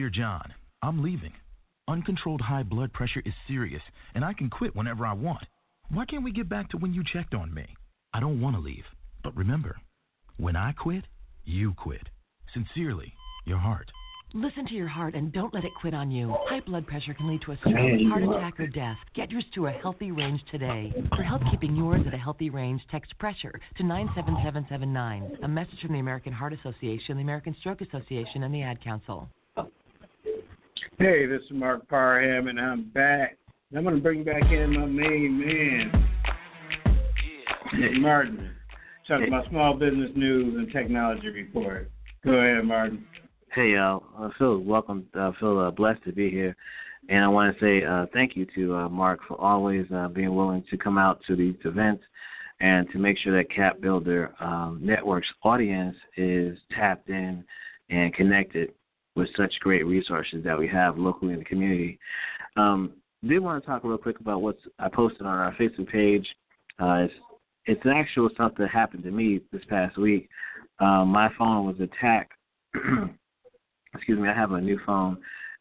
Dear John, I'm leaving. Uncontrolled high blood pressure is serious, and I can quit whenever I want. Why can't we get back to when you checked on me? I don't want to leave, but remember, when I quit, you quit. Sincerely, your heart. Listen to your heart and don't let it quit on you. High blood pressure can lead to a stroke, heart attack, or death. Get yours to a healthy range today. For help keeping yours at a healthy range, text PRESSURE to nine seven seven seven nine. A message from the American Heart Association, the American Stroke Association, and the Ad Council. Hey, this is Marc Parham, and I'm back. I'm going to bring back in my main man, yeah. Martin. Talking about small business news and technology report. Go ahead, Martin. Hey, y'all. Uh, I feel welcome. I uh, feel uh, blessed to be here. And I want to say uh, thank you to uh, Mark for always uh, being willing to come out to these events and to make sure that C A P Builder um, Network's audience is tapped in and connected with such great resources that we have locally in the community. Um, did want to talk real quick about what I posted on our Facebook page. Uh, it's, it's an actual stuff that happened to me this past week. Uh, my phone was attacked. Excuse me, I have a new phone,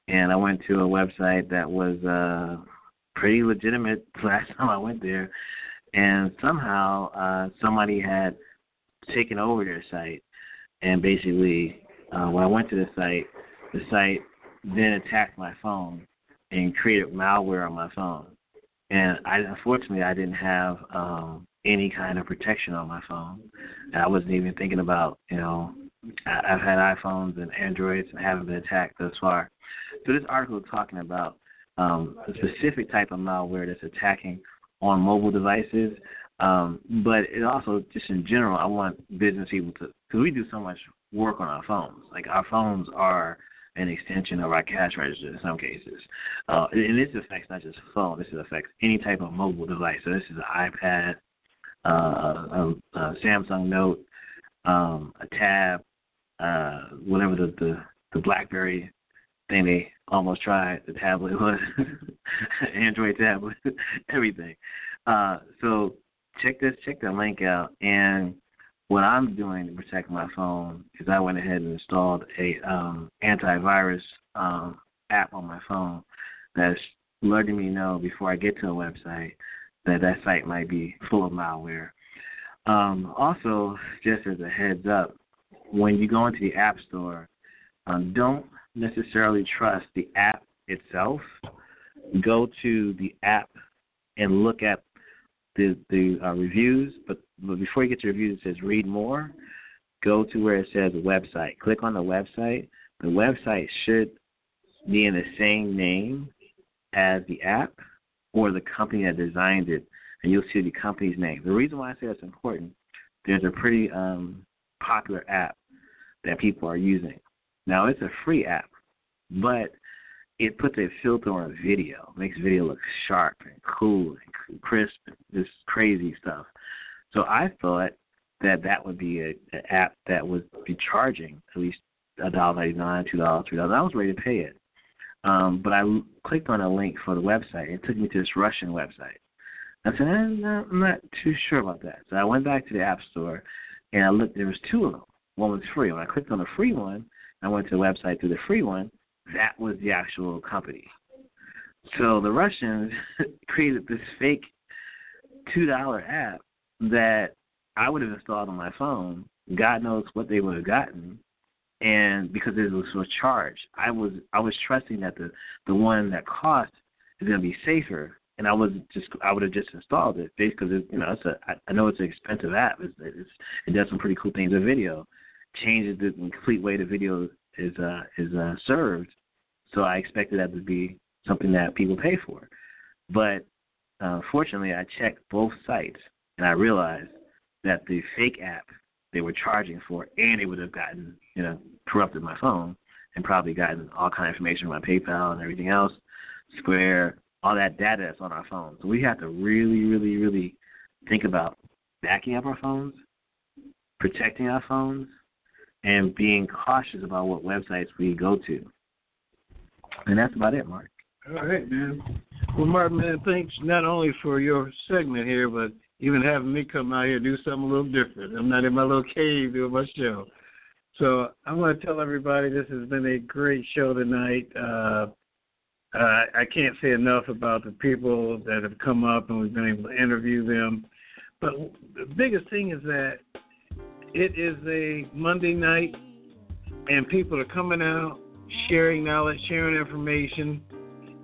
and I went to a website that was uh, pretty legitimate last time I went there, and somehow uh, somebody had taken over their site, and basically uh, when I went to the site, the site then attacked my phone and created malware on my phone, and I, unfortunately I didn't have um, any kind of protection on my phone, and I wasn't even thinking about, you know, I've had iPhones and Androids and haven't been attacked thus far. So this article is talking about um, a specific type of malware that's attacking on mobile devices, um, but it also, just in general, I want business people to, because we do so much work on our phones. Like, our phones are an extension of our cash register in some cases. Uh, and this affects not just a phone. This affects any type of mobile device. So this is an iPad, uh, a, a Samsung Note, um, a tab, Uh, whatever the, the, the BlackBerry thing they almost tried, the tablet was, Android tablet, everything. Uh, so check this, check that link out. And what I'm doing to protect my phone is I went ahead and installed a um, antivirus um, app on my phone that's letting me know before I get to a website that that site might be full of malware. Um, also, just as a heads up, when you go into the App Store, um, don't necessarily trust the app itself. Go to the app and look at the, the uh, reviews. But, but before you get to reviews, it says read more. Go to where it says website. Click on the website. The website should be in the same name as the app or the company that designed it, and you'll see the company's name. The reason why I say that's important, there's a pretty um, popular app that people are using. Now, it's a free app, but it puts a filter on a video, makes video look sharp and cool and crisp and just crazy stuff. So I thought that that would be a, an app that would be charging at least one dollar ninety-nine, two dollars, three dollars. I was ready to pay it, um, but I clicked on a link for the website. It took me to this Russian website. I said, I'm not, I'm not too sure about that. So I went back to the App Store, and I looked, there was two of them. One was free. When I clicked on the free one, I went to the website to the free one. That was the actual company. So the Russians created this fake two dollar app that I would have installed on my phone. God knows what they would have gotten, and because it was for charge, I was I was trusting that the, the one that cost is going to be safer. And I was just, I would have just installed it because it, you know, it's a, I know it's an expensive app. It's, it's, it does some pretty cool things with video, changes the complete way the video is uh, is uh, served. So I expected that to be something that people pay for. But uh, fortunately, I checked both sites and I realized that the fake app they were charging for, and it would have gotten, you know, corrupted my phone and probably gotten all kind of information from my PayPal and everything else, Square, all that data that's on our phones. So we have to really, really, really think about backing up our phones, protecting our phones, and being cautious about what websites we go to. And that's about it, Mark. All right, man. Well, Mark, man, thanks not only for your segment here, but even having me come out here and do something a little different. I'm not in my little cave doing my show. So I want to tell everybody this has been a great show tonight. Uh, Uh, I can't say enough about the people that have come up and we've been able to interview them. But the biggest thing is that it is a Monday night and people are coming out, sharing knowledge, sharing information,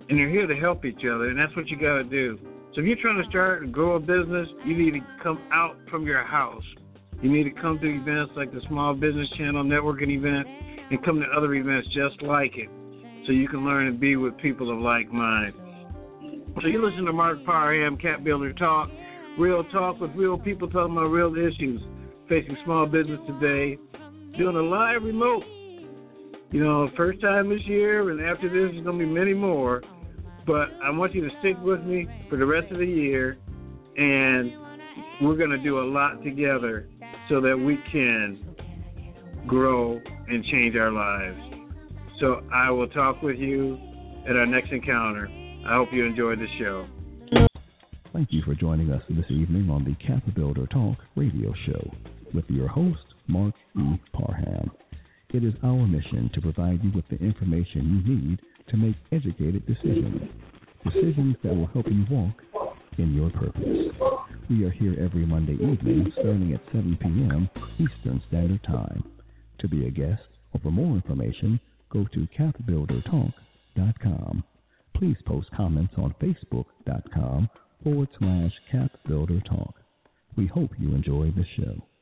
and they're here to help each other, and that's what you got to do. So if you're trying to start and grow a business, you need to come out from your house. You need to come to events like the Small Business Channel networking event and come to other events just like it, so you can learn and be with people of like mind. So you listen to Marc Parham, C A P Builder Talk, real talk with real people talking about real issues facing small business today, doing a live remote. You know, first time this year, and after this, there's going to be many more. But I want you to stick with me for the rest of the year, and we're going to do a lot together so that we can grow and change our lives. So I will talk with you at our next encounter. I hope you enjoyed the show. Thank you for joining us this evening on the C A P Builder Talk radio show with your host, Marc E. Parham. It is our mission to provide you with the information you need to make educated decisions, decisions that will help you walk in your purpose. We are here every Monday evening starting at seven p.m. Eastern Standard Time. To be a guest or for more information, go to cap builder talk dot com. Please post comments on facebook dot com forward slash cap builder talk. We hope you enjoy the show.